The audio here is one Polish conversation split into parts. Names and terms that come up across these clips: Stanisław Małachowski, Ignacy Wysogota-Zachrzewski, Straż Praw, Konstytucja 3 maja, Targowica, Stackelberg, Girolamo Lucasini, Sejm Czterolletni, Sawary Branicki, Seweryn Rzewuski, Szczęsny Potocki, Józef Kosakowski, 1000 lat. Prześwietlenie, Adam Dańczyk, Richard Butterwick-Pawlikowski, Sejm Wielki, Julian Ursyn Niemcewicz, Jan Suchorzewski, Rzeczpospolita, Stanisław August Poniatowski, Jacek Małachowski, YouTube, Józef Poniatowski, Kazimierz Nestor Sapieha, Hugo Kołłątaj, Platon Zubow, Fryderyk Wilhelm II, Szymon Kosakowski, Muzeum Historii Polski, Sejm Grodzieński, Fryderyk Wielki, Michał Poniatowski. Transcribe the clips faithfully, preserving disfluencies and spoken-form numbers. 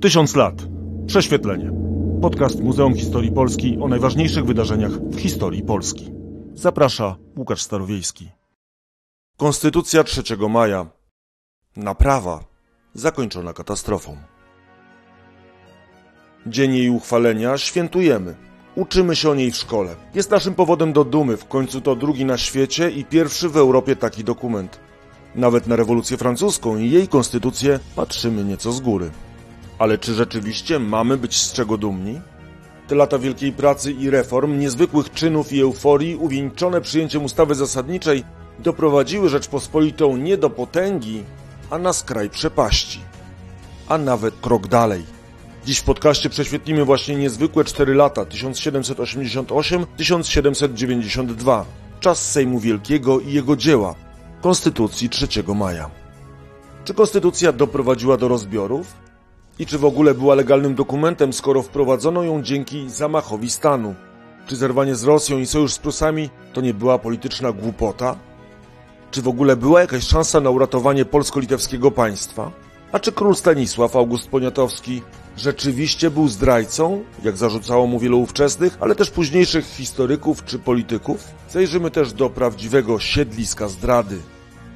tysiąc lat. Prześwietlenie. Podcast Muzeum Historii Polski o najważniejszych wydarzeniach w historii Polski. Zaprasza Łukasz Starowieyski. Konstytucja trzeciego maja. Naprawa zakończona katastrofą. Dzień jej uchwalenia świętujemy. Uczymy się o niej w szkole. Jest naszym powodem do dumy. W końcu to drugi na świecie i pierwszy w Europie taki dokument. Nawet na rewolucję francuską i jej konstytucję patrzymy nieco z góry. Ale czy rzeczywiście mamy być z czego dumni? Te lata wielkiej pracy i reform, niezwykłych czynów i euforii, uwieńczone przyjęciem ustawy zasadniczej, doprowadziły Rzeczpospolitą nie do potęgi, a na skraj przepaści. A nawet krok dalej. Dziś w podcaście prześwietlimy właśnie niezwykłe cztery lata, tysiąc siedemset osiemdziesiąt osiem do tysiąc siedemset dziewięćdziesiąt dwa, czas Sejmu Wielkiego i jego dzieła, Konstytucji trzeciego maja. Czy Konstytucja doprowadziła do rozbiorów? I czy w ogóle była legalnym dokumentem, skoro wprowadzono ją dzięki zamachowi stanu? Czy zerwanie z Rosją i sojusz z Prusami to nie była polityczna głupota? Czy w ogóle była jakaś szansa na uratowanie polsko-litewskiego państwa? A czy król Stanisław August Poniatowski rzeczywiście był zdrajcą, jak zarzucało mu wielu ówczesnych, ale też późniejszych historyków czy polityków? Zajrzymy też do prawdziwego siedliska zdrady,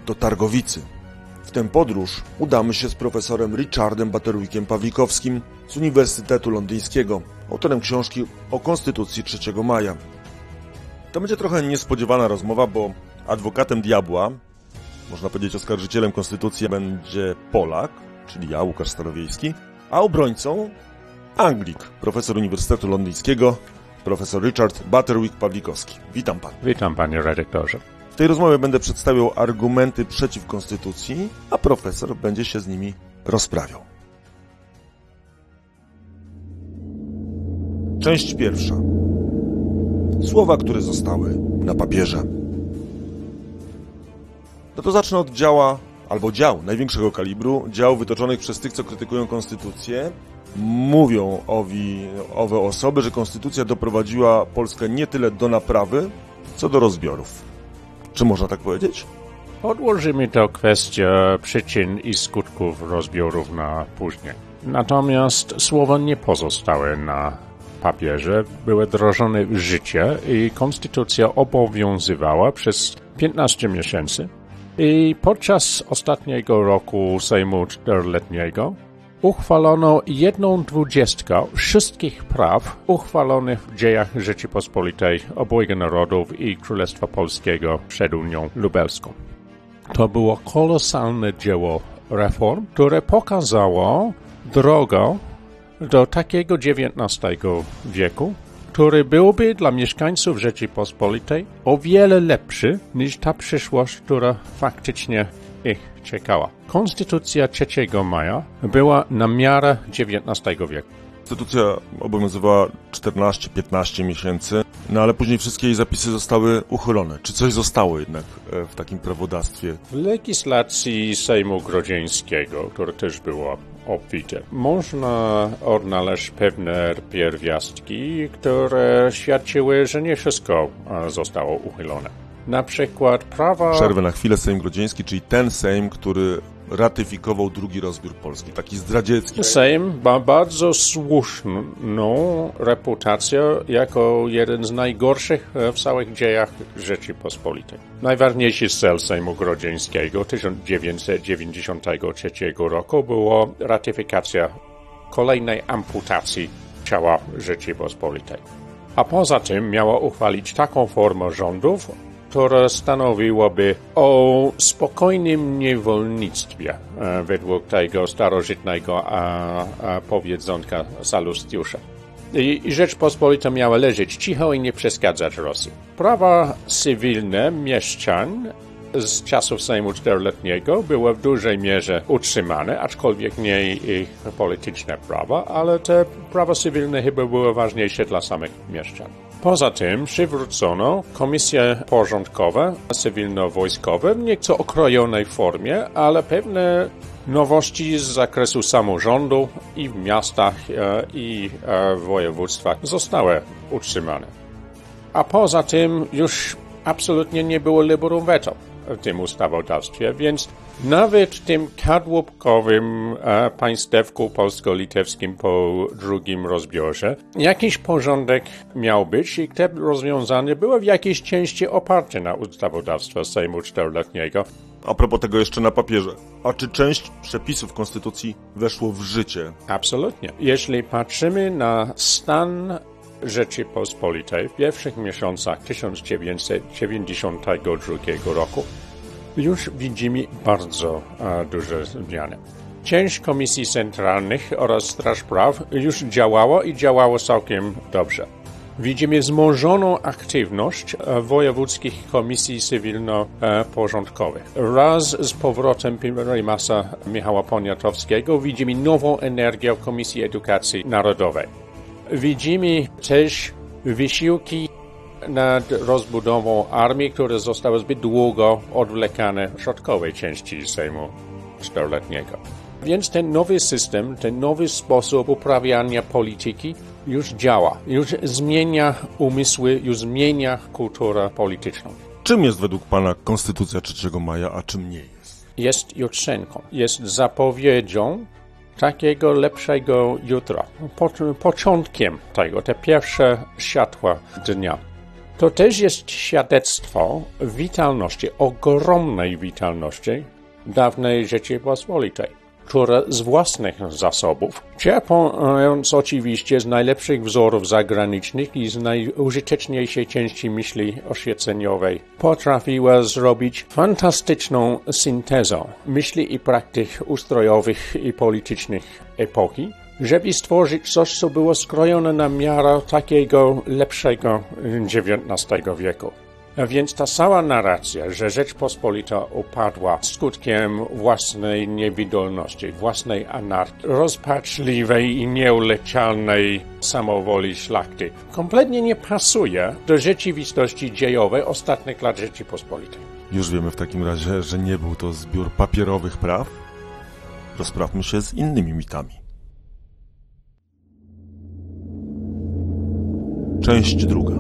do Targowicy. W tę podróż udamy się z profesorem Richardem Butterwickiem-Pawlikowskim z Uniwersytetu Londyńskiego, autorem książki o Konstytucji trzeciego maja. To będzie trochę niespodziewana rozmowa, bo adwokatem diabła, można powiedzieć oskarżycielem Konstytucji, będzie Polak, czyli ja, Łukasz Starowieyski, a obrońcą Anglik, profesor Uniwersytetu Londyńskiego, profesor Richard Butterwick-Pawlikowski. Witam pan. Witam panie redaktorze. W tej rozmowie będę przedstawiał argumenty przeciw Konstytucji, a profesor będzie się z nimi rozprawiał. Część pierwsza. Słowa, które zostały na papierze. No to zacznę od działa, albo dział największego kalibru, dział wytoczonych przez tych, co krytykują Konstytucję. Mówią owi, owe osoby, że Konstytucja doprowadziła Polskę nie tyle do naprawy, co do rozbiorów. Czy można tak powiedzieć? Odłożymy tę kwestię przyczyn i skutków rozbiorów na później. Natomiast słowa nie pozostały na papierze, były wdrożone w życie i konstytucja obowiązywała przez piętnaście miesięcy i podczas ostatniego roku Sejmu Czteroletniego uchwalono jedną dwudziestkę wszystkich praw uchwalonych w dziejach Rzeczypospolitej, obojga narodów i Królestwa Polskiego przed Unią Lubelską. To było kolosalne dzieło reform, które pokazało drogę do takiego dziewiętnastego wieku, który byłby dla mieszkańców Rzeczypospolitej o wiele lepszy niż ta przyszłość, która faktycznie ich czekała. Konstytucja trzeciego maja była na miarę dziewiętnastego wieku. Konstytucja obowiązywała czternaście do piętnastu miesięcy, no ale później wszystkie jej zapisy zostały uchylone. Czy coś zostało jednak w takim prawodawstwie? W legislacji Sejmu Grodzieńskiego, które też było obfite, można odnaleźć pewne pierwiastki, które świadczyły, że nie wszystko zostało uchylone. Na przykład prawa... Przerwę na chwilę. Sejm Grodzieński, czyli ten Sejm, który ratyfikował drugi rozbiór Polski, taki zdradziecki. Sejm ma bardzo słuszną reputację jako jeden z najgorszych w całych dziejach Rzeczypospolitej. Najważniejszy cel Sejmu Grodzieńskiego tysiąc dziewięćset dziewięćdziesiątego trzeciego roku było ratyfikacja kolejnej amputacji ciała Rzeczypospolitej. A poza tym miała uchwalić taką formę rządów, która stanowiłaby o spokojnym niewolnictwie według tego starożytnego a, a powiedzonka Salustiusza. I, I Rzeczpospolita miała leżeć cicho i nie przeszkadzać Rosji. Prawa cywilne mieszczan z czasów Sejmu Czteroletniego były w dużej mierze utrzymane, aczkolwiek nie ich polityczne prawa, ale te prawa cywilne chyba były ważniejsze dla samych mieszczan. Poza tym przywrócono komisje porządkowe, cywilno-wojskowe w nieco okrojonej formie, ale pewne nowości z zakresu samorządu i w miastach i w województwach zostały utrzymane. A poza tym już absolutnie nie było liberum veto. w tym ustawodawstwie, więc nawet w tym kadłubkowym państewku polsko-litewskim po drugim rozbiorze jakiś porządek miał być i te rozwiązania były w jakiejś części oparte na ustawodawstwo Sejmu Czteroletniego. A propos tego jeszcze na papierze. A czy część przepisów Konstytucji weszło w życie? Absolutnie. Jeśli patrzymy na stan Rzeczypospolitej w pierwszych miesiącach tysiąc dziewięćset dziewięćdziesiątego drugiego roku, już widzimy bardzo a, duże zmiany. Część komisji centralnych oraz Straż Praw już działało i działało całkiem dobrze. Widzimy wzmożoną aktywność wojewódzkich komisji cywilno-porządkowych. Wraz z powrotem prymasa Michała Poniatowskiego widzimy nową energię Komisji Edukacji Narodowej. Widzimy też wysiłki nad rozbudową armii, które zostały zbyt długo odwlekane w środkowej części Sejmu Czteroletniego. Więc ten nowy system, ten nowy sposób uprawiania polityki już działa, już zmienia umysły, już zmienia kulturę polityczną. Czym jest według pana Konstytucja trzeciego maja, a czym nie jest? Jest jutrzenką, jest zapowiedzią takiego lepszego jutra, po, początkiem tego, te pierwsze światła dnia. To też jest świadectwo witalności, ogromnej witalności dawnej Rzeczypospolitej, które z własnych zasobów, czerpiąc oczywiście z najlepszych wzorów zagranicznych i z najużyteczniejszej części myśli oświeceniowej, potrafiła zrobić fantastyczną syntezę myśli i praktyk ustrojowych i politycznych epoki, żeby stworzyć coś, co było skrojone na miarę takiego lepszego dziewiętnastego wieku. A więc ta cała narracja, że Rzeczpospolita upadła skutkiem własnej niewydolności, własnej anarchii, rozpaczliwej i nieuleczalnej samowoli szlachty, kompletnie nie pasuje do rzeczywistości dziejowej ostatnich lat Rzeczypospolitej. Już wiemy w takim razie, że nie był to zbiór papierowych praw. Rozprawmy się z innymi mitami. Część druga.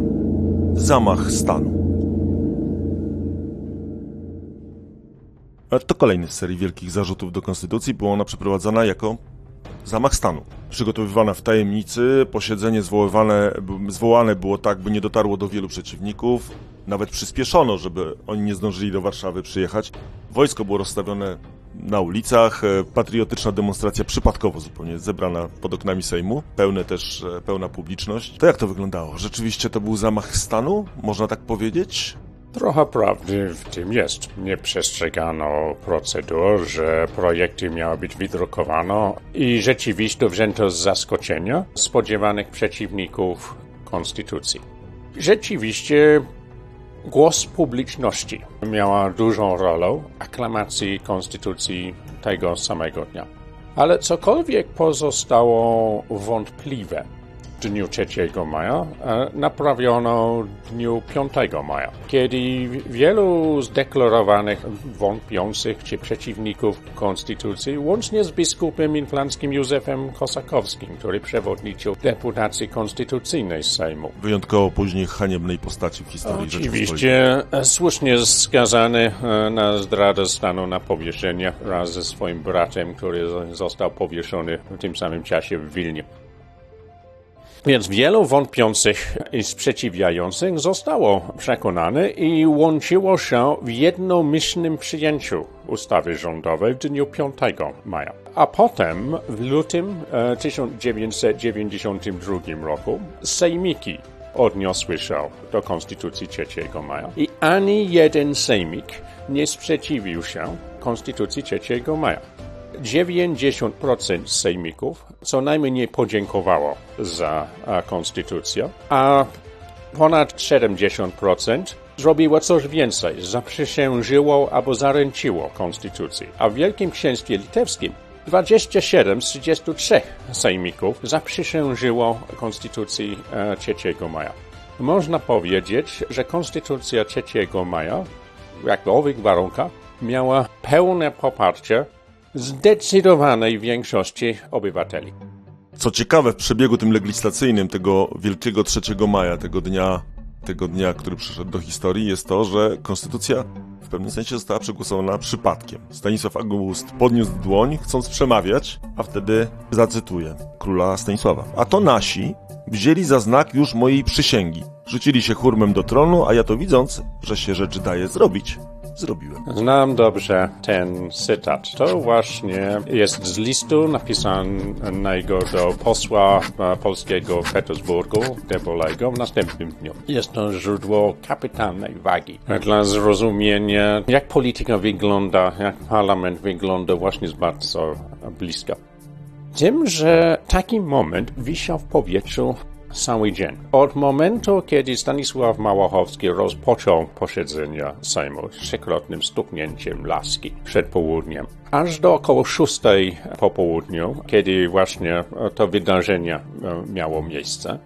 Zamach stanu. To kolejny z serii wielkich zarzutów do Konstytucji, była ona przeprowadzana jako zamach stanu. Przygotowywana w tajemnicy, posiedzenie zwoływane, zwołane było tak, by nie dotarło do wielu przeciwników. Nawet przyspieszono, żeby oni nie zdążyli do Warszawy przyjechać. Wojsko było rozstawione na ulicach, patriotyczna demonstracja przypadkowo zupełnie zebrana pod oknami Sejmu, pełne też, pełna publiczność. To jak to wyglądało? Rzeczywiście to był zamach stanu? Można tak powiedzieć? Trochę prawdy w tym jest. Nie przestrzegano procedur, że projekty miały być wydrukowane i rzeczywiście wzięto z zaskoczenia spodziewanych przeciwników Konstytucji. Rzeczywiście głos publiczności miała dużą rolę aklamacji Konstytucji tego samego dnia. Ale cokolwiek pozostało wątpliwe w dniu trzeciego maja naprawiono w dniu piątego maja, kiedy wielu zdeklarowanych wątpiących czy przeciwników Konstytucji, łącznie z biskupem inflanskim Józefem Kosakowskim, który przewodniczył deputacji konstytucyjnej z Sejmu. Wyjątkowo później haniebnej postaci w historii Rzeczypospolitej. Oczywiście słusznie skazany na zdradę stanu na powieszenie wraz ze swoim bratem, który został powieszony w tym samym czasie w Wilnie. Więc wielu wątpiących i sprzeciwiających zostało przekonane i łączyło się w jednomyślnym przyjęciu ustawy rządowej w dniu piątego maja. A potem w lutym tysiąc dziewięćset dziewięćdziesiątego drugiego roku sejmiki odniosły się do Konstytucji trzeciego maja i ani jeden sejmik nie sprzeciwił się Konstytucji trzeciego maja. dziewięćdziesiąt procent sejmików co najmniej podziękowało za konstytucję, a ponad siedemdziesiąt procent zrobiło coś więcej, zaprzysiężyło albo zaręczyło konstytucję. A w Wielkim Księstwie Litewskim dwadzieścia siedem z trzydziestu trzech sejmików zaprzysiężyło konstytucji trzeciego maja. Można powiedzieć, że konstytucja trzeciego maja w owych warunkach miała pełne poparcie zdecydowanej większości obywateli. Co ciekawe, w przebiegu tym legislacyjnym tego wielkiego trzeciego maja, tego dnia, tego dnia, który przyszedł do historii, jest to, że Konstytucja w pewnym sensie została przegłosowana przypadkiem. Stanisław August podniósł dłoń, chcąc przemawiać, a wtedy zacytuję króla Stanisława. A to nasi wzięli za znak już mojej przysięgi. Rzucili się hurmem do tronu, a ja to widząc, że się rzecz daje zrobić, zrobiłem. Znam dobrze ten cytat. To właśnie jest z listu napisanego do posła polskiego w Petersburgu, Debolego, w następnym dniu. Jest to źródło kapitalnej wagi dla zrozumienia, jak polityka wygląda, jak parlament wygląda właśnie z bardzo bliska. Tym, że taki moment wisiał w powietrzu cały dzień. Od momentu, kiedy Stanisław Małachowski rozpoczął posiedzenie Sejmu z trzykrotnym stuknięciem laski przed południem, aż do około szóstej po południu, kiedy właśnie to wydarzenie miało miejsce,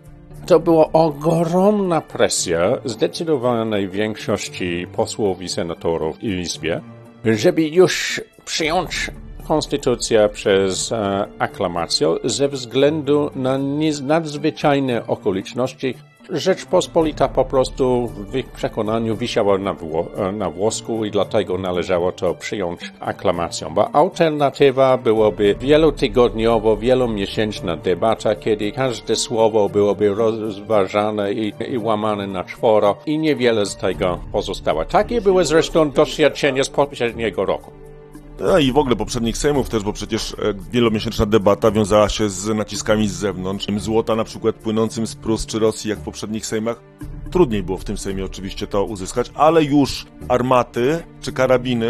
to była ogromna presja zdecydowanej większości posłów i senatorów w Izbie, żeby już przyjąć Konstytucja przez e, aklamację ze względu na nadzwyczajne okoliczności. Rzeczpospolita po prostu w ich przekonaniu wisiała na, wło- na włosku i dlatego należało to przyjąć aklamacją, bo alternatywa byłaby wielotygodniowo, wielomiesięczna debata, kiedy każde słowo byłoby rozważane i, i łamane na czworo i niewiele z tego pozostało. Takie były zresztą doświadczenia z poprzedniego roku. No i w ogóle poprzednich sejmów też, bo przecież wielomiesięczna debata wiązała się z naciskami z zewnątrz. Złota na przykład płynącym z Prus czy Rosji, jak w poprzednich sejmach. Trudniej było w tym sejmie oczywiście to uzyskać, ale już armaty czy karabiny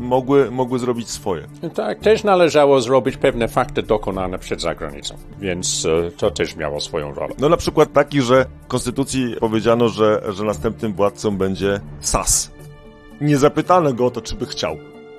mogły, mogły zrobić swoje. Tak, też należało zrobić pewne fakty dokonane przed zagranicą, więc to też miało swoją rolę. No na przykład taki, że w Konstytucji powiedziano, że, że następnym władcą będzie Sas. Nie zapytano go o to, czy by chciał.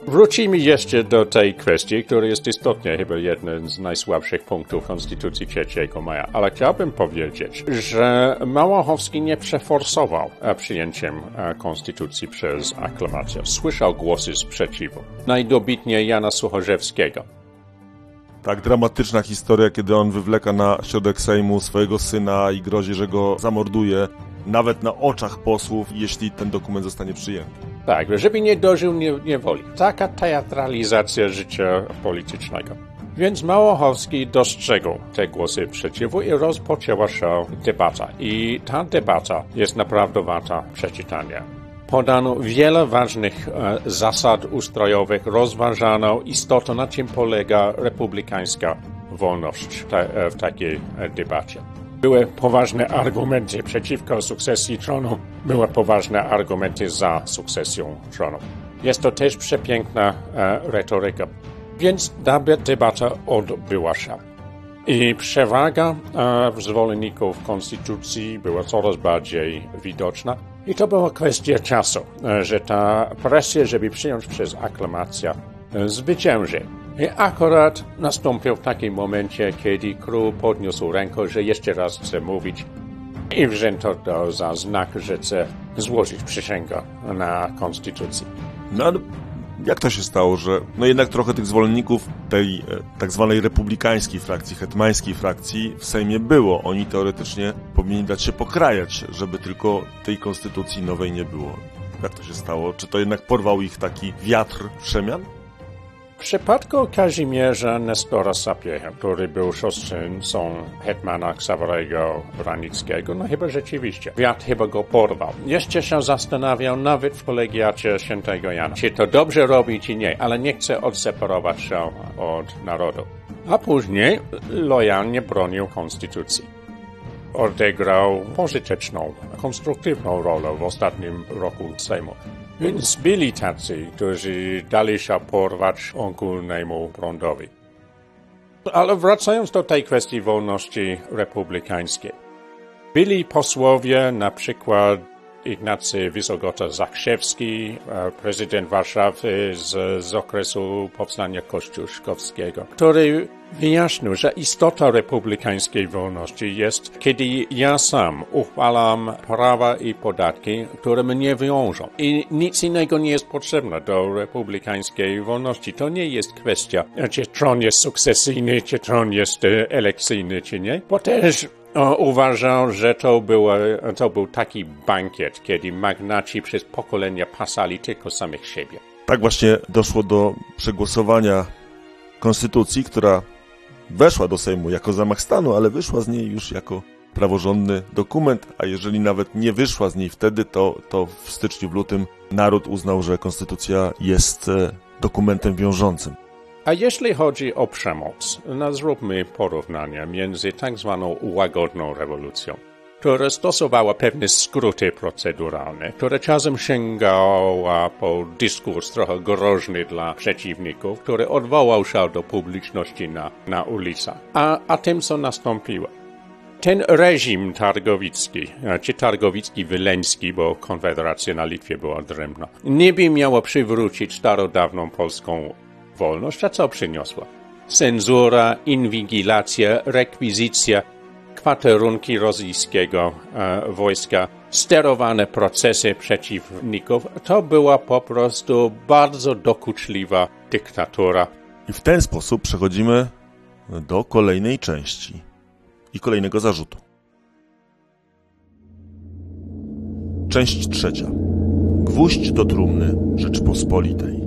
Wrócimy jeszcze do tej kwestii, która jest istotnie chyba jednym z najsłabszych punktów Konstytucji trzeciego maja, ale chciałbym powiedzieć, że Małachowski nie przeforsował przyjęciem Konstytucji przez aklamację. Słyszał głosy sprzeciwu, najdobitniej Jana Suchorzewskiego. Tak, dramatyczna historia, kiedy on wywleka na środek Sejmu swojego syna i grozi, że go zamorduje, nawet na oczach posłów, jeśli ten dokument zostanie przyjęty. Tak, żeby nie dożył niewoli. Taka teatralizacja życia politycznego. Więc Małachowski dostrzegł te głosy przeciwu i rozpoczęła się debata. I ta debata jest naprawdę warta przeczytania. Podano wiele ważnych e, zasad ustrojowych, rozważano istotę, na czym polega republikańska wolność ta, e, w takiej e, debacie. Były poważne argumenty przeciwko sukcesji tronu, były poważne argumenty za sukcesją tronu. Jest to też przepiękna e, retoryka. Więc ta debata odbyła się. I przewaga e, zwolenników konstytucji była coraz bardziej widoczna. I to była kwestia czasu, e, że ta presja, żeby przyjąć przez aklamację, e, zwycięży. I akurat nastąpił w takim momencie, kiedy król podniósł rękę, że jeszcze raz chce mówić i wzięto to za znak, że chce złożyć przysięgę na konstytucji. No ale jak to się stało, że no jednak trochę tych zwolenników tej e, tak zwanej republikańskiej frakcji, hetmańskiej frakcji w Sejmie było. Oni teoretycznie powinni dać się pokrajać, żeby tylko tej konstytucji nowej nie było. Jak to się stało? Czy to jednak porwał ich taki wiatr przemian? W przypadku Kazimierza Nestora Sapieha, który był siostrzeńcą hetmana Ksawerego Branickiego, no chyba rzeczywiście, wiatr chyba go porwał. Jeszcze się zastanawiał nawet w kolegiacie Świętego Jana, czy to dobrze robi, czy nie, ale nie chce odseparować się od narodu. A później lojalnie bronił konstytucji. Odegrał pożyteczną, konstruktywną rolę w ostatnim roku Sejmu. Więc byli tacy, którzy dali się porwać ogólnemu prądowi. Ale wracając do tej kwestii wolności republikańskiej. Byli posłowie, na przykład Ignacy Wysogota-Zachrzewski, prezydent Warszawy z, z okresu powstania kościuszkowskiego, który wyjaśnił, że istota republikańskiej wolności jest, kiedy ja sam uchwalam prawa i podatki, które mnie wiążą. I nic innego nie jest potrzebne do republikańskiej wolności. To nie jest kwestia, czy tron jest sukcesyjny, czy tron jest elekcyjny, czy nie. Bo też O, uważał, że to, było, to był taki bankiet, kiedy magnaci przez pokolenia pasali tylko samych siebie. Tak właśnie doszło do przegłosowania konstytucji, która weszła do Sejmu jako zamach stanu, ale wyszła z niej już jako praworządny dokument, a jeżeli nawet nie wyszła z niej wtedy, to, to w styczniu, w lutym naród uznał, że konstytucja jest dokumentem wiążącym. A jeśli chodzi o przemoc, no zróbmy porównania między tak zwaną łagodną rewolucją, która stosowała pewne skróty proceduralne, która czasem sięgała po dyskurs trochę groźny dla przeciwników, który odwołał się do publiczności na, na ulicach. A, a tym, co nastąpiło. Ten reżim targowicki, czy targowicki-wileński, bo konfederacja na Litwie była odrębna, niby miała przywrócić starodawną polską wolność, a co przyniosła? Cenzura, inwigilacja, rekwizycja, kwaterunki rosyjskiego e, wojska, sterowane procesy przeciwników. To była po prostu bardzo dokuczliwa dyktatura. I w ten sposób przechodzimy do kolejnej części i kolejnego zarzutu. Część trzecia. Gwóźdź do trumny Rzeczypospolitej.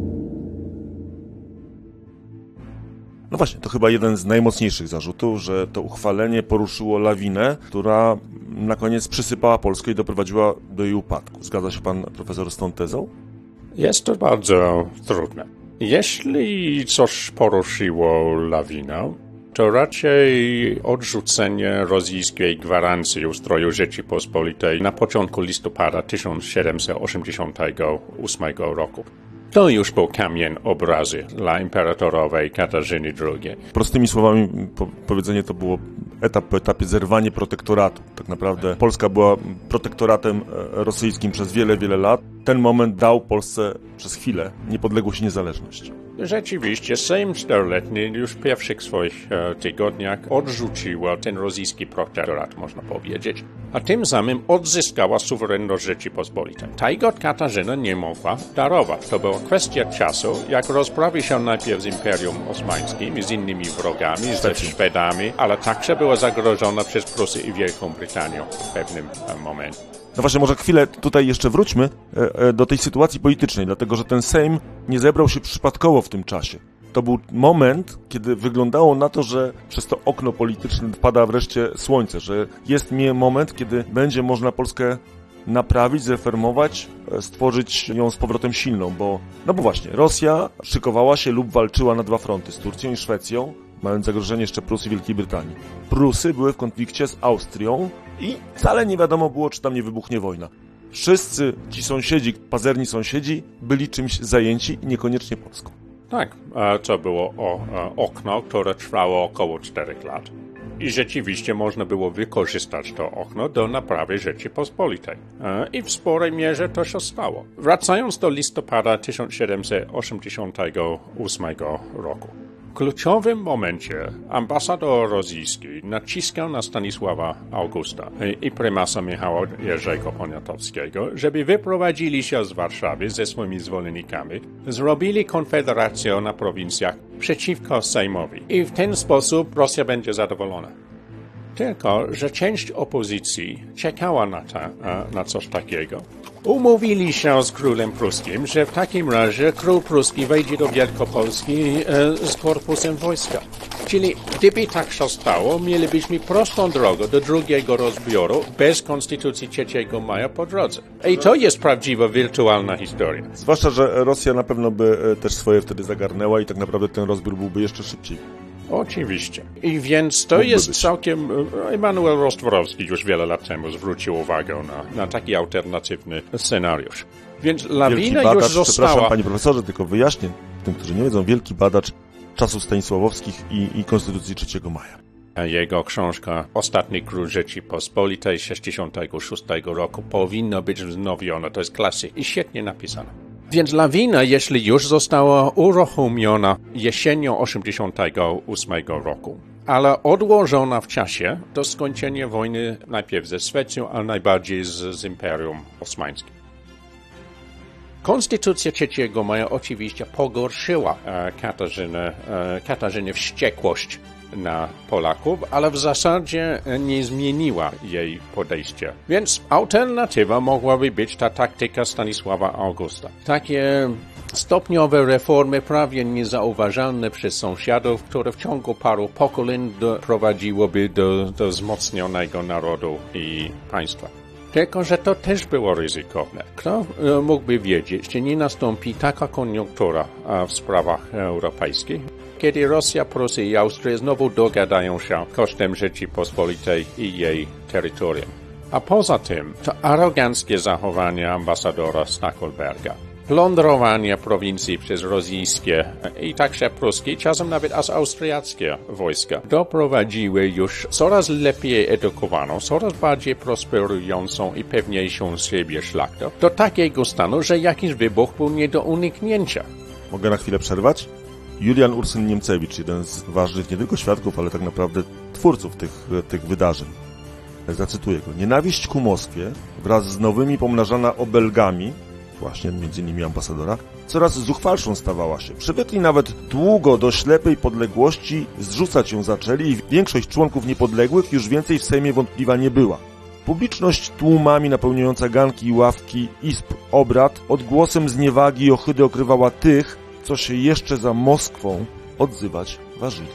No właśnie, to chyba jeden z najmocniejszych zarzutów, że to uchwalenie poruszyło lawinę, która na koniec przysypała Polskę i doprowadziła do jej upadku. Zgadza się pan profesor z tą tezą? Jest to bardzo trudne. Jeśli coś poruszyło lawinę, to raczej odrzucenie rosyjskiej gwarancji ustroju Rzeczypospolitej na początku listopada tysiąc siedemset osiemdziesiątego ósmego roku. To już był kamień obrazy dla imperatorowej Katarzyny drugiej. Prostymi słowami po, powiedzenie to było etap po etapie zerwanie protektoratu. Tak naprawdę Polska była protektoratem rosyjskim przez wiele, wiele lat. Ten moment dał Polsce przez chwilę niepodległość i niezależność. Rzeczywiście Sejm Czteroletni już w pierwszych swoich e, tygodniach odrzuciła ten rosyjski protektorat, można powiedzieć, a tym samym odzyskała suwerenność Rzeczypospolitej. Tego Katarzyna nie mogła darować. To była kwestia czasu, jak rozprawi się najpierw z Imperium Osmańskim, z innymi wrogami, ze Szwedami, ale także była zagrożona przez Prusy i Wielką Brytanię w pewnym e, momencie. No właśnie, może chwilę tutaj jeszcze wróćmy do tej sytuacji politycznej, dlatego że ten Sejm nie zebrał się przypadkowo w tym czasie. To był moment, kiedy wyglądało na to, że przez to okno polityczne wpada wreszcie słońce, że jest moment, kiedy będzie można Polskę naprawić, zreformować, stworzyć ją z powrotem silną, bo no bo właśnie, Rosja szykowała się lub walczyła na dwa fronty, z Turcją i Szwecją, mając zagrożenie jeszcze Prus i Wielkiej Brytanii. Prusy były w konflikcie z Austrią i wcale nie wiadomo było, czy tam nie wybuchnie wojna. Wszyscy ci sąsiedzi, pazerni sąsiedzi, byli czymś zajęci i niekoniecznie Polską. Tak, to było okno, które trwało około czterech lat. I rzeczywiście można było wykorzystać to okno do naprawy Rzeczypospolitej. I w sporej mierze to się stało. Wracając do listopada tysiąc siedemset osiemdziesiątego ósmego roku. W kluczowym momencie ambasador rosyjski naciskał na Stanisława Augusta i prymasa Michała Jerzego Poniatowskiego, żeby wyprowadzili się z Warszawy ze swoimi zwolennikami, zrobili konfederację na prowincjach przeciwko Sejmowi i w ten sposób Rosja będzie zadowolona. Tylko że część opozycji czekała na, ta, na coś takiego. Umówili się z królem pruskim, że w takim razie król pruski wejdzie do Wielkopolski e, z korpusem wojska. Czyli gdyby tak się stało, mielibyśmy prostą drogę do drugiego rozbioru bez Konstytucji trzeciego maja po drodze. I to jest prawdziwa, wirtualna historia. Zwłaszcza, że Rosja na pewno by też swoje wtedy zagarnęła i tak naprawdę ten rozbiór byłby jeszcze szybciej. Oczywiście. I więc to Mógłby jest być. całkiem... Emanuel Rostworowski już wiele lat temu zwrócił uwagę na, na taki alternatywny scenariusz. Więc lawina badacz, już została... Przepraszam, panie profesorze, tylko wyjaśnię tym, którzy nie wiedzą, wielki badacz czasów stanisławowskich i, i Konstytucji trzeciego maja. Jego książka Ostatni Król Rzeczypospolitej sześćdziesiątego szóstego roku powinna być wznowiona. To jest klasyk i świetnie napisana. Więc lawina, jeśli już została uruchomiona jesienią osiemdziesiątego ósmego roku, ale odłożona w czasie do skończenia wojny najpierw ze Szwecją, a najbardziej z, z Imperium Osmańskim. Konstytucja trzeciego maja oczywiście pogorszyła e, Katarzynę, e, Katarzynę wściekłość na Polaków, ale w zasadzie nie zmieniła jej podejścia. Więc alternatywa mogłaby być ta taktyka Stanisława Augusta. Takie stopniowe reformy prawie niezauważalne przez sąsiadów, które w ciągu paru pokoleń prowadziłoby do, do wzmocnionego narodu i państwa. Tylko że to też było ryzykowne. Kto mógłby wiedzieć, czy nie nastąpi taka koniunktura w sprawach europejskich, kiedy Rosja, Prusy i Austria znowu dogadają się kosztem Rzeczypospolitej i jej terytorium. A poza tym to aroganckie zachowanie ambasadora Stackelberga, plądrowanie prowincji przez rosyjskie i także pruskie, czasem nawet aż austriackie wojska doprowadziły już coraz lepiej edukowaną, coraz bardziej prosperującą i pewniejszą siebie szlachtę do takiego stanu, że jakiś wybuch był nie do uniknięcia. Mogę na chwilę przerwać? Julian Ursyn Niemcewicz, jeden z ważnych nie tylko świadków, ale tak naprawdę twórców tych, tych wydarzeń. Zacytuję go. Nienawiść ku Moskwie wraz z nowymi pomnażana obelgami, właśnie między innymi ambasadora, coraz zuchwalszą stawała się. Przywykli nawet długo do ślepej podległości, zrzucać ją zaczęli i większość członków niepodległych już więcej w Sejmie wątpliwa nie była. Publiczność tłumami napełniająca ganki i ławki izb obrad odgłosem zniewagi i ohydy okrywała tych, co się jeszcze za Moskwą odzywać ważyli.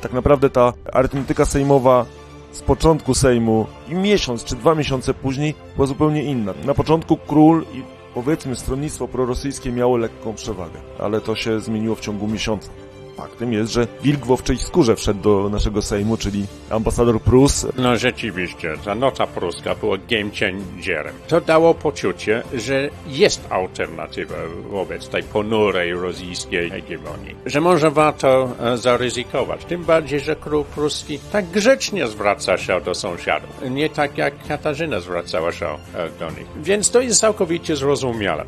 Tak naprawdę ta arytmetyka sejmowa z początku Sejmu i miesiąc czy dwa miesiące później była zupełnie inna. Na początku król i powiedzmy stronnictwo prorosyjskie miało lekką przewagę, ale to się zmieniło w ciągu miesiąca. Faktem jest, że wilk w owczej skórze wszedł do naszego Sejmu, czyli ambasador Prus. No rzeczywiście, ta nota pruska była game-changerem. To dało poczucie, że jest alternatywa wobec tej ponurej rosyjskiej hegemonii. Że może warto zaryzykować. Tym bardziej, że król pruski tak grzecznie zwraca się do sąsiadów. Nie tak jak Katarzyna zwracała się do nich. Więc to jest całkowicie zrozumiałe.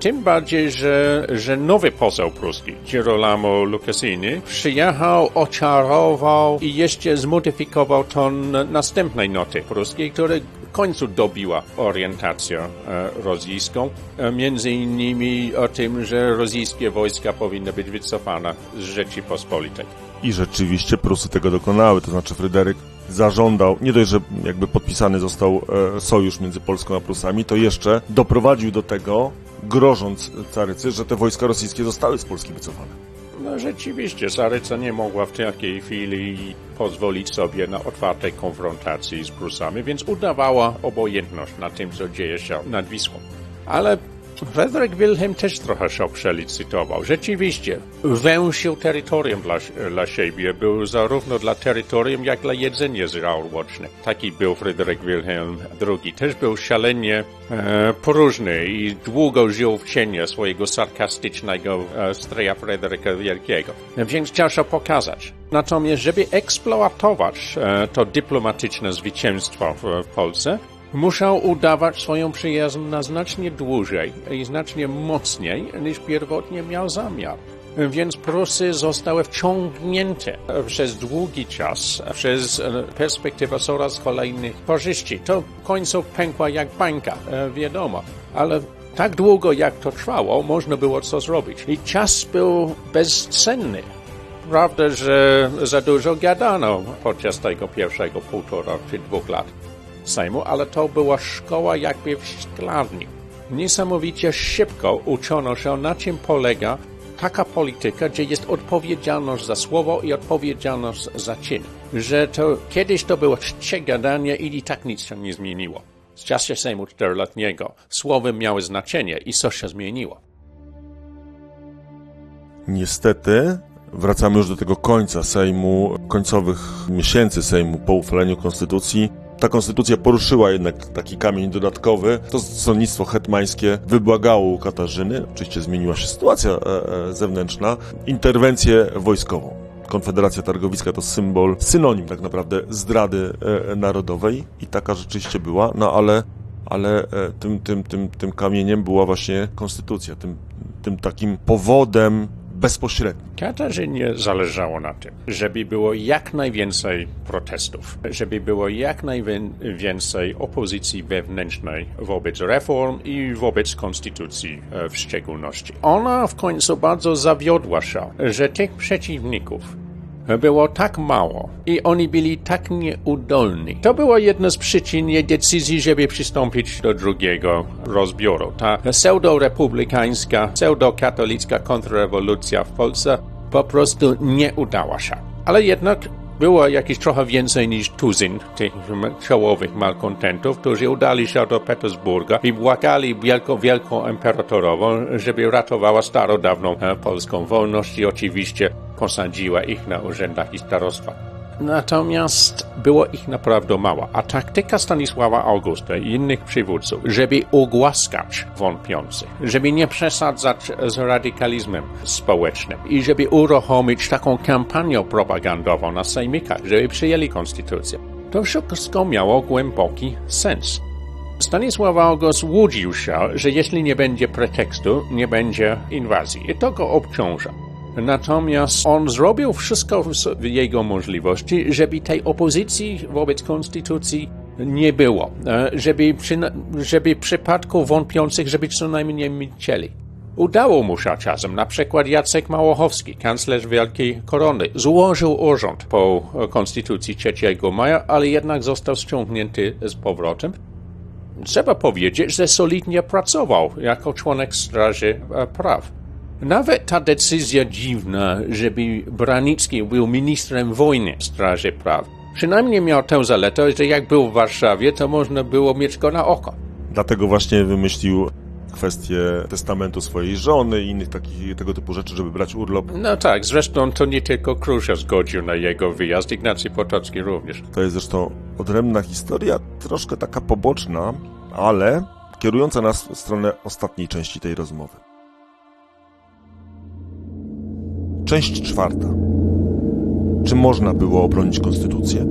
Tym bardziej, że, że nowy poseł pruski, Girolamo Lucasini, przyjechał, oczarował i jeszcze zmodyfikował ton następnej noty pruskiej, która w końcu dobiła orientację e, rosyjską. E, między innymi o tym, że rosyjskie wojska powinny być wycofane z Rzeczypospolitej. I rzeczywiście Prusy tego dokonały, to znaczy Fryderyk zażądał, nie dość, że jakby podpisany został e, sojusz między Polską a Prusami, to jeszcze doprowadził do tego, grożąc carycy, że te wojska rosyjskie zostały z Polski wycofane. No rzeczywiście, caryca nie mogła w takiej chwili pozwolić sobie na otwartej konfrontacji z Prusami, więc udawała obojętność na tym, co dzieje się nad Wisłą. Ale Fryderyk Wilhelm też trochę się przelicytował. Rzeczywiście, węszył terytorium dla, dla siebie, był zarówno dla terytorium, jak dla jedzenia żarłoczne. Taki był Fryderyk Wilhelm drugi. Też był szalenie e, próżny i długo żył w cieniu swojego sarkastycznego e, stryja Fryderyka Wielkiego. Więc chciał się pokazać. Natomiast, żeby eksploatować e, to dyplomatyczne zwycięstwo w, w Polsce, musiał udawać swoją przyjaźń na znacznie dłużej i znacznie mocniej niż pierwotnie miał zamiar. Więc Prusy zostały wciągnięte przez długi czas, przez perspektywę coraz kolejnych korzyści. To w końcu pękła jak bańka, wiadomo, ale tak długo jak to trwało, można było co zrobić. I czas był bezcenny. Prawda, że za dużo gadano podczas tego pierwszego półtora czy dwóch lat Sejmu, ale to była szkoła jakby w szklarni. Niesamowicie szybko uczono się, na czym polega taka polityka, gdzie jest odpowiedzialność za słowo i odpowiedzialność za czyn. Że to kiedyś to było czcze gadanie i tak nic się nie zmieniło. W czasie Sejmu Czteroletniego słowy miały znaczenie i coś się zmieniło. Niestety wracamy już do tego końca Sejmu, końcowych miesięcy Sejmu po uchwaleniu konstytucji. Ta konstytucja poruszyła jednak taki kamień dodatkowy. To stronnictwo hetmańskie wybłagało u Katarzyny, oczywiście zmieniła się sytuacja zewnętrzna, interwencję wojskową. Konfederacja Targowicka to symbol, synonim tak naprawdę zdrady narodowej i taka rzeczywiście była, no ale, ale tym, tym, tym, tym kamieniem była właśnie konstytucja, tym, tym takim powodem bezpośrednio. Katarzynie zależało na tym, żeby było jak najwięcej protestów, żeby było jak najwięcej opozycji wewnętrznej wobec reform i wobec konstytucji w szczególności. Ona w końcu bardzo zawiodła się, że tych przeciwników było tak mało i oni byli tak nieudolni. To było jedno z przyczyn jej decyzji, żeby przystąpić do drugiego rozbioru. Ta pseudo-republikańska, pseudo-katolicka kontrrewolucja w Polsce po prostu nie udała się. Ale jednak było jakieś trochę więcej niż tuzin tych czołowych malkontentów, którzy udali się do Petersburga i błagali wielką, wielką imperatorową, żeby ratowała starodawną polską wolność i oczywiście posadziła ich na urzędach i starostwach. Natomiast było ich naprawdę mało, a taktyka Stanisława Augusta i innych przywódców, żeby ugłaskać wątpiących, żeby nie przesadzać z radykalizmem społecznym i żeby uruchomić taką kampanię propagandową na sejmikach, żeby przyjęli konstytucję, to wszystko miało głęboki sens. Stanisław August łudził się, że jeśli nie będzie pretekstu, nie będzie inwazji i to go obciąża. Natomiast on zrobił wszystko w jego możliwości, żeby tej opozycji wobec konstytucji nie było, żeby, żeby w przypadku wątpiących, żeby co najmniej milczeli. Udało mu się czasem, na przykład Jacek Małachowski, kanclerz Wielkiej Korony, złożył urząd po konstytucji trzeciego maja, ale jednak został ściągnięty z powrotem. Trzeba powiedzieć, że solidnie pracował jako członek Straży Praw. Nawet ta decyzja dziwna, żeby Branicki był ministrem wojny w Straży Praw, przynajmniej miał tę zaletę, że jak był w Warszawie, to można było mieć go na oko. Dlatego właśnie wymyślił kwestię testamentu swojej żony i innych takich, tego typu rzeczy, żeby brać urlop. No tak, zresztą to nie tylko król się zgodził na jego wyjazd, Ignacy Potocki również. To jest zresztą odrębna historia, troszkę taka poboczna, ale kierująca nas w stronę ostatniej części tej rozmowy. Część czwarta. Czy można było obronić konstytucję?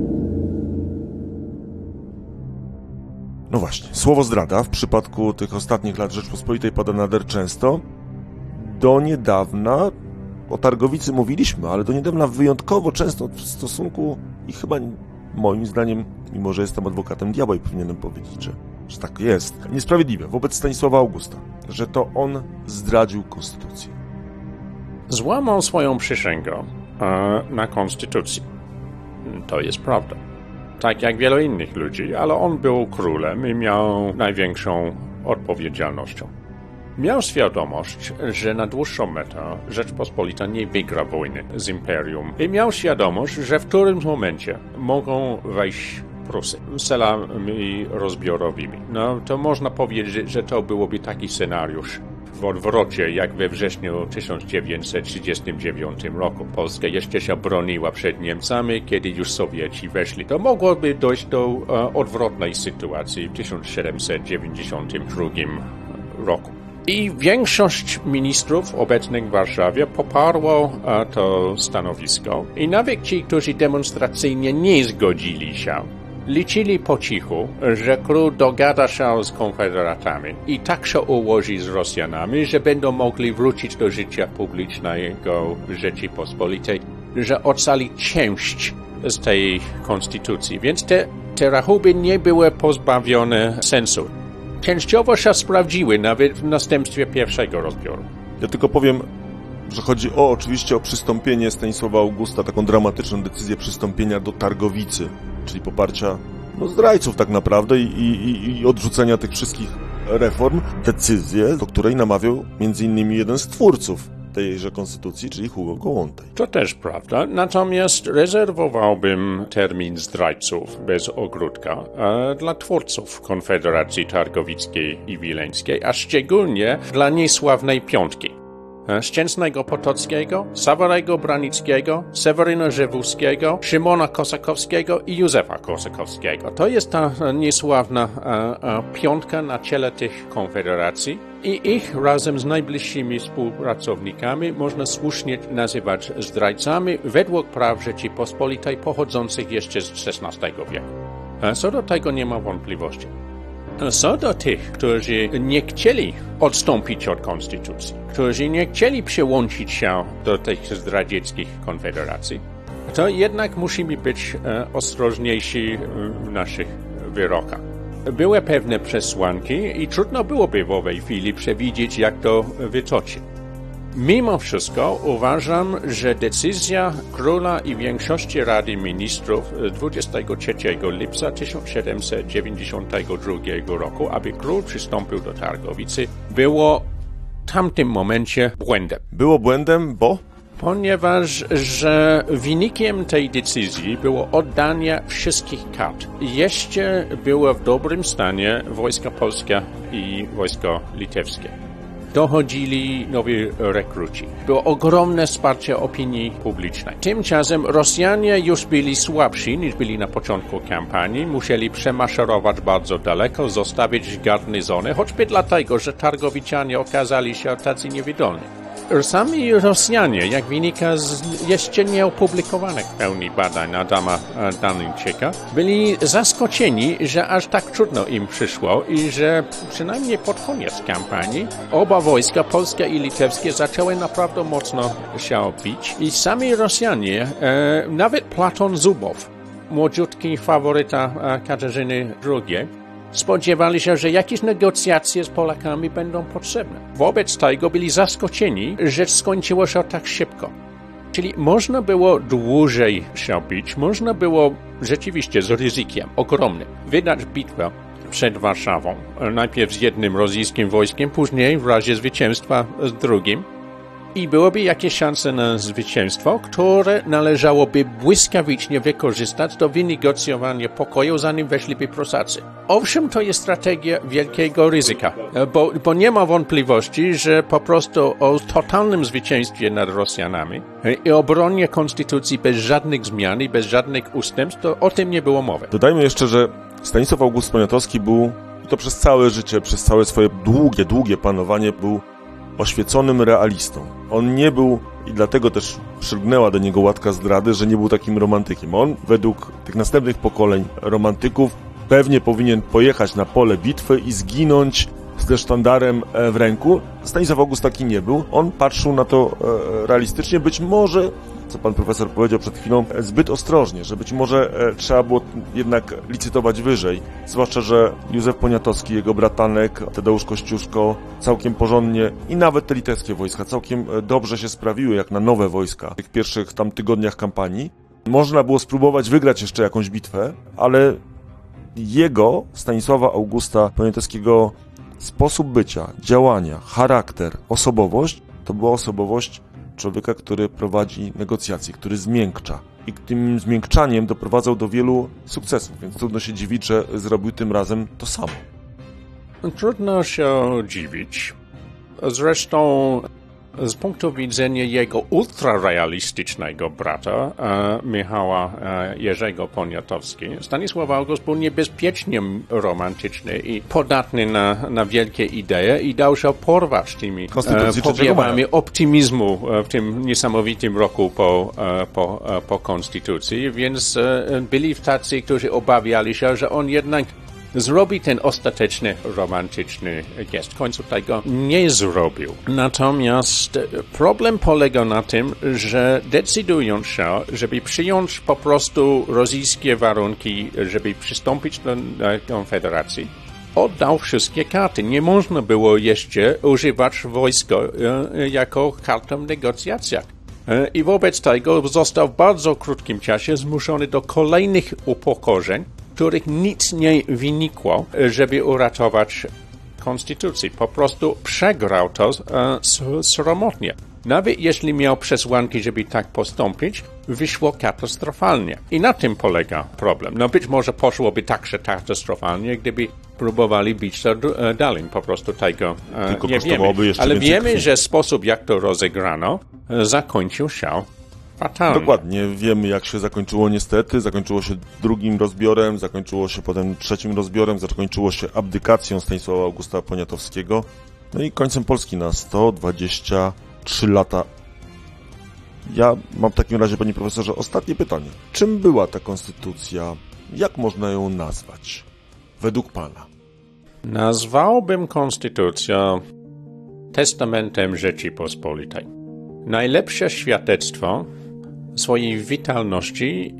No właśnie, słowo zdrada w przypadku tych ostatnich lat Rzeczpospolitej pada nader często. Do niedawna, o Targowicy mówiliśmy, ale do niedawna wyjątkowo często w stosunku i chyba moim zdaniem, mimo że jestem adwokatem diabła i powinienem powiedzieć, że, że tak jest, niesprawiedliwe wobec Stanisława Augusta, że to on zdradził konstytucję. Złamał swoją przysięgę na konstytucji. To jest prawda. Tak jak wielu innych ludzi, ale on był królem i miał największą odpowiedzialnością. Miał świadomość, że na dłuższą metę Rzeczpospolita nie wygra wojny z imperium i miał świadomość, że w którymś momencie mogą wejść Prusy celami rozbiorowymi. No to można powiedzieć, że to byłoby taki scenariusz w odwrocie, jak we wrześniu tysiąc dziewięćset trzydziestym dziewiątym roku. Polska jeszcze się broniła przed Niemcami, kiedy już Sowieci weszli. To mogłoby dojść do uh, odwrotnej sytuacji w tysiąc siedemset dziewięćdziesiątym drugim roku. I większość ministrów obecnych w Warszawie poparło uh, to stanowisko. I nawet ci, którzy demonstracyjnie nie zgodzili się, liczyli po cichu, że król dogada się z konfederatami i tak się ułoży z Rosjanami, że będą mogli wrócić do życia publicznego Rzeczypospolitej, że ocali część z tej konstytucji. Więc te, te rachuby nie były pozbawione sensu. Częściowo się sprawdziły nawet w następstwie pierwszego rozbioru. Ja tylko powiem, że chodzi o oczywiście o przystąpienie Stanisława Augusta, taką dramatyczną decyzję przystąpienia do Targowicy, czyli poparcia no, zdrajców tak naprawdę i, i, i odrzucenia tych wszystkich reform, decyzję, do której namawiał między innymi jeden z twórców tejże konstytucji, czyli Hugo Kołłątaj. To też prawda, natomiast rezerwowałbym termin zdrajców bez ogródka dla twórców Konfederacji Targowickiej i Wileńskiej, a szczególnie dla niesławnej piątki. Szczęsnego Potockiego, Sawarego Branickiego, Seweryna Rzewuskiego, Szymona Kosakowskiego i Józefa Kosakowskiego. To jest ta niesławna a, a, piątka na czele tych konfederacji i ich razem z najbliższymi współpracownikami można słusznie nazywać zdrajcami według praw Rzeczypospolitej pochodzących jeszcze z szesnastego wieku. A co do tego nie ma wątpliwości. Co do tych, którzy nie chcieli odstąpić od konstytucji, którzy nie chcieli przyłączyć się do tych zdradzieckich konfederacji, to jednak musimy być ostrożniejsi w naszych wyrokach. Były pewne przesłanki i trudno byłoby w owej chwili przewidzieć, jak to wytoczy. Mimo wszystko uważam, że decyzja króla i większości Rady Ministrów dwudziestego trzeciego lipca tysiąc siedemset dziewięćdziesiątego drugiego roku, aby król przystąpił do Targowicy, było w tamtym momencie błędem. Było błędem, bo? Ponieważ że wynikiem tej decyzji było oddanie wszystkich kart. Jeszcze były w dobrym stanie wojska polskie i wojsko litewskie. Dochodzili nowi rekruci. Było ogromne wsparcie opinii publicznej. Tymczasem Rosjanie już byli słabsi niż byli na początku kampanii. Musieli przemaszerować bardzo daleko, zostawić garnizony, choćby dlatego, że Targowiczanie okazali się tacy niewydolni. Sami Rosjanie, jak wynika z jeszcze nieopublikowanych w pełni badań Adama Dańczyka, byli zaskoczeni, że aż tak trudno im przyszło i że przynajmniej pod koniec kampanii oba wojska, polskie i litewskie, zaczęły naprawdę mocno się bić. I sami Rosjanie, e, nawet Platon Zubow, młodziutki faworyta Katarzyny drugiej, spodziewali się, że jakieś negocjacje z Polakami będą potrzebne. Wobec tego byli zaskoczeni, że skończyło się tak szybko. Czyli można było dłużej się bić, można było rzeczywiście z ryzykiem ogromnym wydać bitwę przed Warszawą. Najpierw z jednym rosyjskim wojskiem, później w razie zwycięstwa z drugim. I byłoby jakieś szanse na zwycięstwo, które należałoby błyskawicznie wykorzystać do wynegocjowania pokoju, zanim weszliby Prusacy. Owszem, to jest strategia wielkiego ryzyka, bo, bo nie ma wątpliwości, że po prostu o totalnym zwycięstwie nad Rosjanami i obronie konstytucji bez żadnych zmian i bez żadnych ustępstw, to o tym nie było mowy. Dodajmy jeszcze, że Stanisław August Poniatowski był, i to przez całe życie, przez całe swoje długie, długie panowanie był oświeconym realistą. On nie był, i dlatego też przylgnęła do niego łatka zdrady, że nie był takim romantykiem. On według tych następnych pokoleń romantyków pewnie powinien pojechać na pole bitwy i zginąć ze sztandarem w ręku. Stanisław August taki nie był. On patrzył na to realistycznie, być może, co pan profesor powiedział przed chwilą, zbyt ostrożnie, że być może trzeba było jednak licytować wyżej. Zwłaszcza, że Józef Poniatowski, jego bratanek, Tadeusz Kościuszko całkiem porządnie i nawet te litewskie wojska całkiem dobrze się sprawiły jak na nowe wojska w tych pierwszych tam tygodniach kampanii. Można było spróbować wygrać jeszcze jakąś bitwę, ale jego, Stanisława Augusta Poniatowskiego, sposób bycia, działania, charakter, osobowość, to była osobowość człowieka, który prowadzi negocjacje, który zmiękcza. I tym zmiękczaniem doprowadzał do wielu sukcesów, więc trudno się dziwić, że zrobił tym razem to samo. Trudno się dziwić. Zresztą z punktu widzenia jego ultrarealistycznego brata, Michała Jerzego Poniatowskiego, Stanisław August był niebezpiecznie romantyczny i podatny na, na wielkie idee i dał się porwać tymi powiewami optymizmu w tym niesamowitym roku po, po, po konstytucji, więc byli tacy, którzy obawiali się, że on jednak zrobi ten ostateczny, romantyczny gest. W końcu tego nie zrobił. Natomiast problem polegał na tym, że decydując się, żeby przyjąć po prostu rosyjskie warunki, żeby przystąpić do Konfederacji, oddał wszystkie karty. Nie można było jeszcze używać wojska jako kartę w negocjacjach. I wobec tego został w bardzo krótkim czasie zmuszony do kolejnych upokorzeń, których nic nie wynikło, żeby uratować konstytucję. Po prostu przegrał to e, sromotnie. Nawet jeśli miał przesłanki, żeby tak postąpić, wyszło katastrofalnie. I na tym polega problem. No być może poszłoby także katastrofalnie, gdyby próbowali bić to dalej. Po prostu tego e, Tylko nie wiemy. Ale wiemy, krwi. że sposób, jak to rozegrano, e, zakończył się fatalnie. Dokładnie, wiemy jak się zakończyło niestety, zakończyło się drugim rozbiorem, zakończyło się potem trzecim rozbiorem, zakończyło się abdykacją Stanisława Augusta Poniatowskiego, no i końcem Polski na sto dwadzieścia trzy lata. Ja mam w takim razie, panie profesorze, ostatnie pytanie. Czym była ta konstytucja? Jak można ją nazwać? Według pana. Nazwałbym konstytucję testamentem Rzeczypospolitej. Najlepsze świadectwo swojej witalności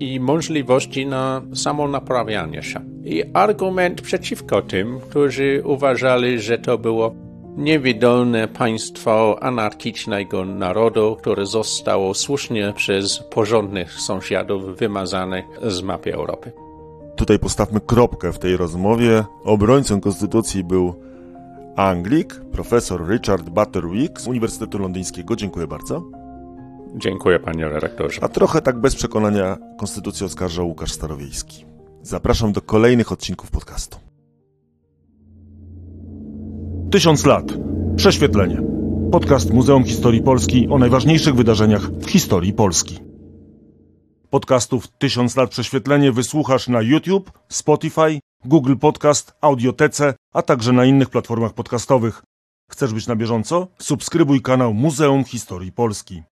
i możliwości na samonaprawianie się. I argument przeciwko tym, którzy uważali, że to było niewydolne państwo anarchicznego narodu, które zostało słusznie przez porządnych sąsiadów wymazane z mapy Europy. Tutaj postawmy kropkę w tej rozmowie. Obrońcą Konstytucji był Anglik, profesor Richard Butterwick z Uniwersytetu Londyńskiego. Dziękuję bardzo. Dziękuję, panie redaktorze. A trochę tak bez przekonania Konstytucję oskarżał Łukasz Starowieyski. Zapraszam do kolejnych odcinków podcastu. tysiąc lat. Prześwietlenie. Podcast Muzeum Historii Polski o najważniejszych wydarzeniach w historii Polski. Podcastów tysiąc lat Prześwietlenie wysłuchasz na YouTube, Spotify, Google Podcast, Audiotece, a także na innych platformach podcastowych. Chcesz być na bieżąco? Subskrybuj kanał Muzeum Historii Polski.